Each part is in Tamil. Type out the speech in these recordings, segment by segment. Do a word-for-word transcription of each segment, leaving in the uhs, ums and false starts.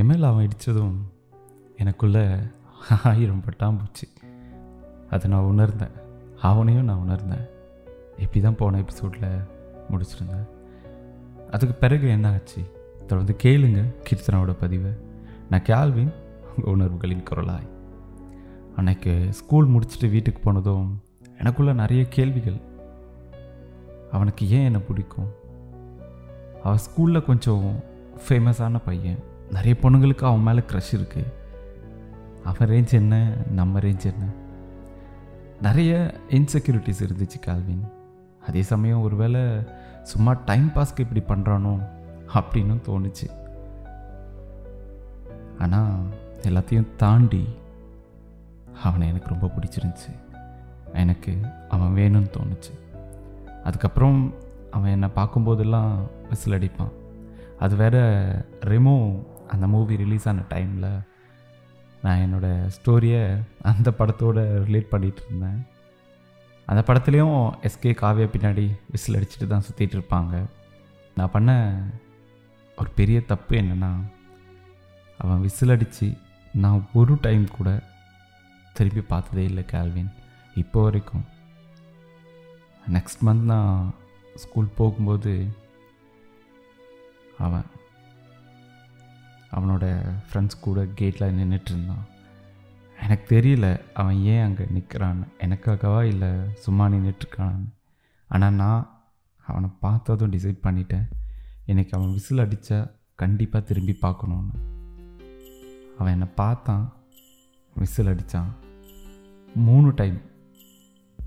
எம்எல் அவன் இடித்ததும் எனக்குள்ளே ஆயிரம் பட்டாம் போச்சு. அதை நான் உணர்ந்தேன், அவனையும் நான் உணர்ந்தேன். எப்படி தான் போன எபிசோடில் முடிச்சிருந்தேன். அதுக்கு பிறகு என்ன ஆச்சு தொடர்ந்து கேளுங்க கீர்த்தனாவோட பதிவை. நான் கேள்வின் உங்கள் உணர்வுகளின் குரலாய். அன்னைக்கு ஸ்கூல் முடிச்சுட்டு வீட்டுக்கு போனதும் எனக்குள்ளே நிறைய கேள்விகள். அவனுக்கு ஏன் என்னை பிடிக்கும்? அவன் ஸ்கூலில் கொஞ்சம் ஃபேமஸான பையன், நிறைய பொண்ணுங்களுக்கு அவன் மேலே க்ரஷ் இருக்குது. அவன் ரேஞ்ச் என்ன, நம்ம ரேஞ்ச் என்ன? நிறைய இன்செக்யூரிட்டிஸ் இருந்துச்சு கால்வின். அதே சமயம் ஒரு வேளை சும்மா டைம் பாஸ்க்கு இப்படி பண்ணுறானோ அப்படின்னு தோணுச்சு. ஆனால் எல்லாத்தையும் தாண்டி அவனை எனக்கு ரொம்ப பிடிச்சிருந்துச்சு. எனக்கு அவன் வேணும்னு தோணுச்சு. அதுக்கப்புறம் அவன் என்னை பார்க்கும்போதெல்லாம் விசில் அடிப்பான். அது வேறு ரெமோ அந்த மூவி ரிலீஸ் ஆன டைமில் நான் என்னோடய ஸ்டோரியை அந்த படத்தோடு ரிலேட் பண்ணிகிட்டு இருந்தேன். அந்த படத்துலேயும் எஸ்கே காவியா பின்னாடி விசில் அடிச்சுட்டு தான் சுற்றிட்டு இருப்பாங்க. நான் பண்ண ஒரு பெரிய தப்பு என்னென்னா, அவன் விசில் அடித்து நான் ஒரு டைம் கூட திரும்பி பார்த்ததே இல்லை கால்வின், இப்போ வரைக்கும். நெக்ஸ்ட் மந்த் நான் ஸ்கூல் போகும்போது அவன் அவனோட ஃப்ரெண்ட்ஸ் கூட கேட்டில் நின்றுட்டுருந்தான். எனக்கு தெரியல அவன் ஏன் அங்கே நிற்கிறான்னு, எனக்காகவா இல்லை சும்மா நின்றுட்டுருக்கானான்னு. ஆனால் நான் அவனை பார்த்ததும் டிசைட் பண்ணிட்டேன், எனக்கு அவன் விசில் அடித்தா கண்டிப்பாக திரும்பி பார்க்கணுன்னு. அவன் என்னை பார்த்தான், விசில் அடித்தான். மூணு டைம்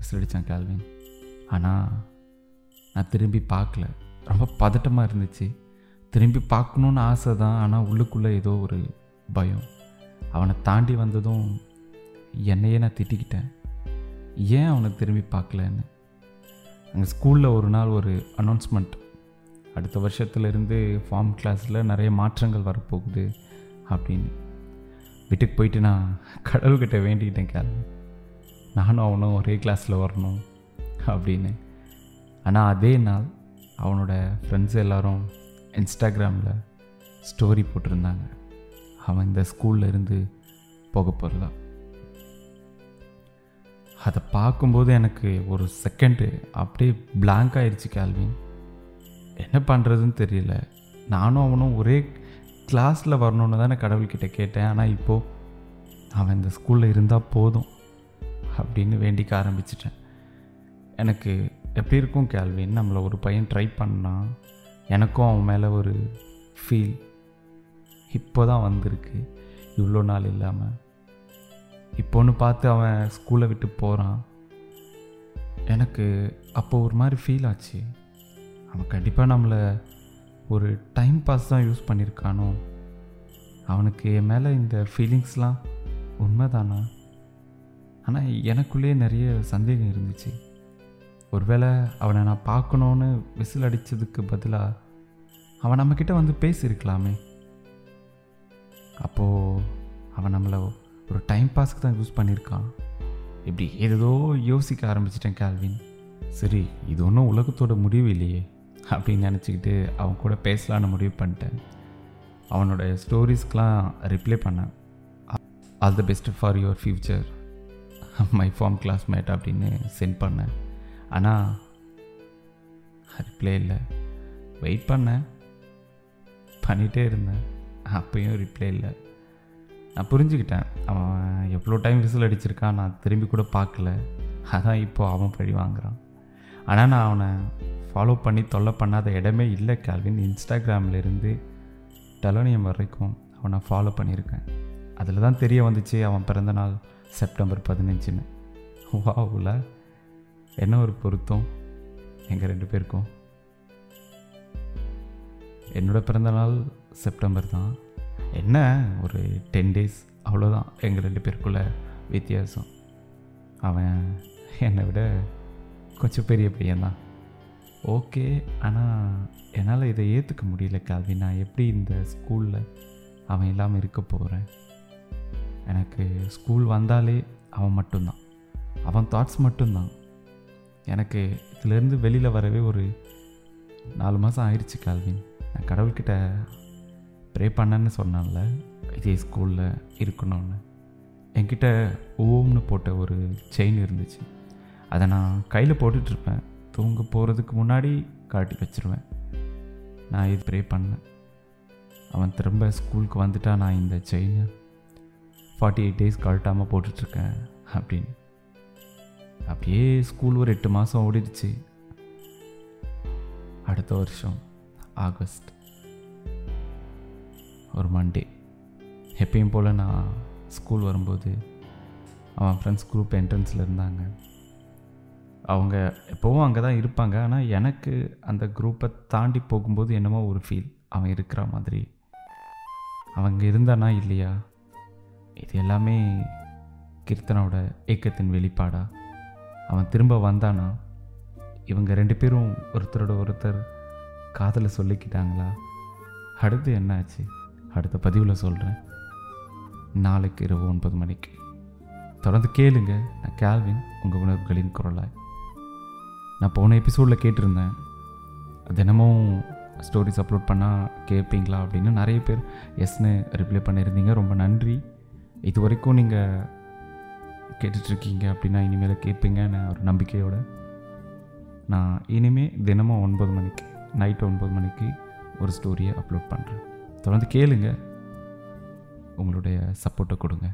விசில் அடித்தான் கால்வின். ஆனால் நான் திரும்பி பார்க்கல. ரொம்ப பதட்டமாக இருந்துச்சு. திரும்பி பார்க்கணுன்னு ஆசை தான், ஆனால் உள்ளுக்குள்ளே ஏதோ ஒரு பயம். அவனை தாண்டி வந்ததும் என்னையே நான் திட்டிக்கிட்டேன், ஏன் அவனை திரும்பி பார்க்கலன்னு. அங்கே ஸ்கூலில் ஒரு நாள் ஒரு அனௌன்ஸ்மெண்ட், அடுத்த வருஷத்துலேருந்து ஃபார்ம் கிளாஸில் நிறைய மாற்றங்கள் வரப்போகுது அப்படின்னு. வீட்டுக்கு போயிட்டு நான் கடவுள்கிட்ட வேண்டிக்கிட்டேன், காரணம் நானும் அவனும் ஒரே கிளாஸில் வரணும் அப்படின்னு. ஆனால் அதே நாள் அவனோட ஃப்ரெண்ட்ஸ் எல்லோரும் இன்ஸ்டாகிராமில் ஸ்டோரி போட்டிருந்தாங்க, அவன் இந்த ஸ்கூலில் இருந்து போக போகிறதா. அதை பார்க்கும்போது எனக்கு ஒரு செகண்டு அப்படியே பிளாங்க் ஆகிடுச்சு கால்வின். என்ன பண்ணுறதுன்னு தெரியல. நானும் அவனும் ஒரே கிளாஸில் வரணுன்னு தான் நான் கடவுள்கிட்ட கேட்டேன், ஆனால் இப்போது அவன் இந்த ஸ்கூலில் இருந்தால் போதும் அப்படின்னு வேண்டிக்க ஆரம்பிச்சிட்டேன். எனக்கு எப்படி இருக்கும் கால்வின், நம்மளை ஒரு பையன் ட்ரை பண்ணான், எனக்கும் அவன் மேலே ஒரு ஃபீல் இப்போ தான் வந்திருக்கு, இவ்வளோ நாள் இல்லாமல். இப்போன்னு பார்த்து அவன் ஸ்கூலை விட்டு போகிறான். எனக்கு அப்போ ஒரு மாதிரி ஃபீல் ஆச்சு, அவன் கண்டிப்பாக நம்மளை ஒரு டைம் பாஸ் தான் யூஸ் பண்ணியிருக்கானோ, அவனுக்கு என் மேலே இந்த ஃபீலிங்ஸ்லாம் உண்மைதானா? ஆனால் எனக்குள்ளேயே நிறைய சந்தேகம் இருந்துச்சு. ஒருவேளை அவனை நான் பார்க்கணுன்னு விசில் அடித்ததுக்கு பதிலாக அவன் நம்மக்கிட்ட வந்து பேசியிருக்கலாமே, அப்போது அவன் நம்மளை ஒரு டைம் பாஸ்க்கு தான் யூஸ் பண்ணியிருக்கான். இப்படி ஏதோ யோசிக்க ஆரம்பிச்சிட்டேன் கால்வின். சரி, இது ஒன்றும் உலகத்தோட முடிவு இல்லையே அப்படின்னு நினச்சிக்கிட்டு அவன் கூட பேசலான்னு முடிவு பண்ணிட்டேன். அவனோட ஸ்டோரிஸ்க்கெலாம் ரிப்ளை பண்ணேன், all the best for your future my form classmate அப்படின்னு சென்ட் பண்ணேன். ஆனால் ரிப்ளை இல்லை. வெயிட் பண்ணேன், பண்ணிகிட்டே இருந்தேன், அப்பயும் ரிப்ளை இல்லை. நான் புரிஞ்சுக்கிட்டேன், அவன் எவ்வளோ டைம் விசில் அடிச்சிருக்கான், நான் திரும்பி கூட பார்க்கல, அதான் இப்போது அவன் பழி வாங்குகிறான். ஆனால் நான் அவனை ஃபாலோ பண்ணி தொல்லை பண்ணாத இடமே இல்லை கால்வின். இன்ஸ்டாகிராமிலேருந்து டெலோனியம் வரைக்கும் அவனை ஃபாலோ பண்ணியிருக்கேன். அதில் தான் தெரிய வந்துச்சு அவன் பிறந்த நாள் செப்டம்பர் பதினஞ்சுன்னு. வாவுல என்ன ஒரு பொருத்தம் எங்கள் ரெண்டு பேருக்கும். என்னோடய பிறந்தநாள் செப்டம்பர் தான், என்ன ஒரு டென் டேஸ் அவ்வளோதான் எங்கள் ரெண்டு பேருக்குள்ள வித்தியாசம். அவன் என்னை விட கொஞ்சம் பெரிய பையன்தான், ஓகே. ஆனால் என்னால் இதை ஏற்றுக்க முடியல கால்வின். நான் எப்படி இந்த ஸ்கூலில் அவன் இல்லாமல் இருக்க போகிறேன்? எனக்கு ஸ்கூல் வந்தாலே அவன் மட்டும்தான், அவன் தாட்ஸ் மட்டும்தான். எனக்கு இதிலேருந்து வெளியில் வரவே ஒரு நாலு மாதம் ஆயிடுச்சு கால்வின். நான் கடவுள்கிட்ட ப்ரே ப்ரே பண்ணேன்னு சொன்னால இதே ஸ்கூலில் இருக்கணும்னு. என்கிட்ட ஓம்னு போட்ட ஒரு செயின் இருந்துச்சு. அதை நான் கையில் போட்டுட்ருப்பேன். தூங்க போகிறதுக்கு முன்னாடி காட்டி வச்சுருவேன். நான் இது ப்ரே பண்ணேன், அவன் திரும்ப ஸ்கூலுக்கு வந்துட்டா நான் இந்த செயினை ஃபார்ட்டி எயிட் டேஸ் கழட்டாமல் போட்டுட்ருக்கேன் அப்படின்னு. அப்படியே ஸ்கூல் ஒரு எட்டு மாதம் ஓடிடுச்சு. அடுத்த வருஷம் ஆகஸ்ட் ஒரு மண்டே எப்பயும் போல் நான் ஸ்கூல் வரும்போது அவன் ஃப்ரெண்ட்ஸ் குரூப் என்ட்ரன்ஸில் இருந்தாங்க. அவங்க எப்போவும் அங்கே தான் இருப்பாங்க. ஆனால் எனக்கு அந்த குரூப்பை தாண்டி போகும்போது என்னமோ ஒரு ஃபீல், அவன் இருக்கிற மாதிரி. அவங்க இருந்தானா இல்லையா, இது எல்லாமே கீர்த்தனோட ஏக்கத்தின் வெளிப்பாடா? அவன் திரும்ப வந்தானா? இவங்க ரெண்டு பேரும் ஒருத்தரோட ஒருத்தர் காதலை சொல்லிக்கிட்டாங்களா? அடுத்து என்ன ஆச்சு அடுத்த பதிவில் சொல்கிறேன். நாளைக்கு இரவு ஒன்பது மணிக்கு தொடர்ந்து கேளுங்க. நான் கேல்வின், உங்கள் உணர்வுகளின் குரலாய். நான் போன எபிசோடில் கேட்டிருந்தேன், தினமும் ஸ்டோரிஸ் அப்லோட் பண்ணால் கேட்பீங்களா அப்படின்னு. நிறைய பேர் எஸ்ன்னு ரிப்ளை பண்ணியிருந்தீங்க. ரொம்ப நன்றி. இது வரைக்கும் நீங்கள் கேட்டுட்ருக்கீங்க அப்படின்னா இனிமேல் கேட்பீங்கன்னு ஒரு நம்பிக்கையோடு நான் இனிமேல் தினமும் ஒன்பது மணிக்கு நைட்டு ஒன்பது மணிக்கு ஒரு ஸ்டோரியை அப்லோட் பண்ணுறேன். தொடர்ந்து கேளுங்க. உங்களுடைய சப்போர்ட்டை கொடுங்க.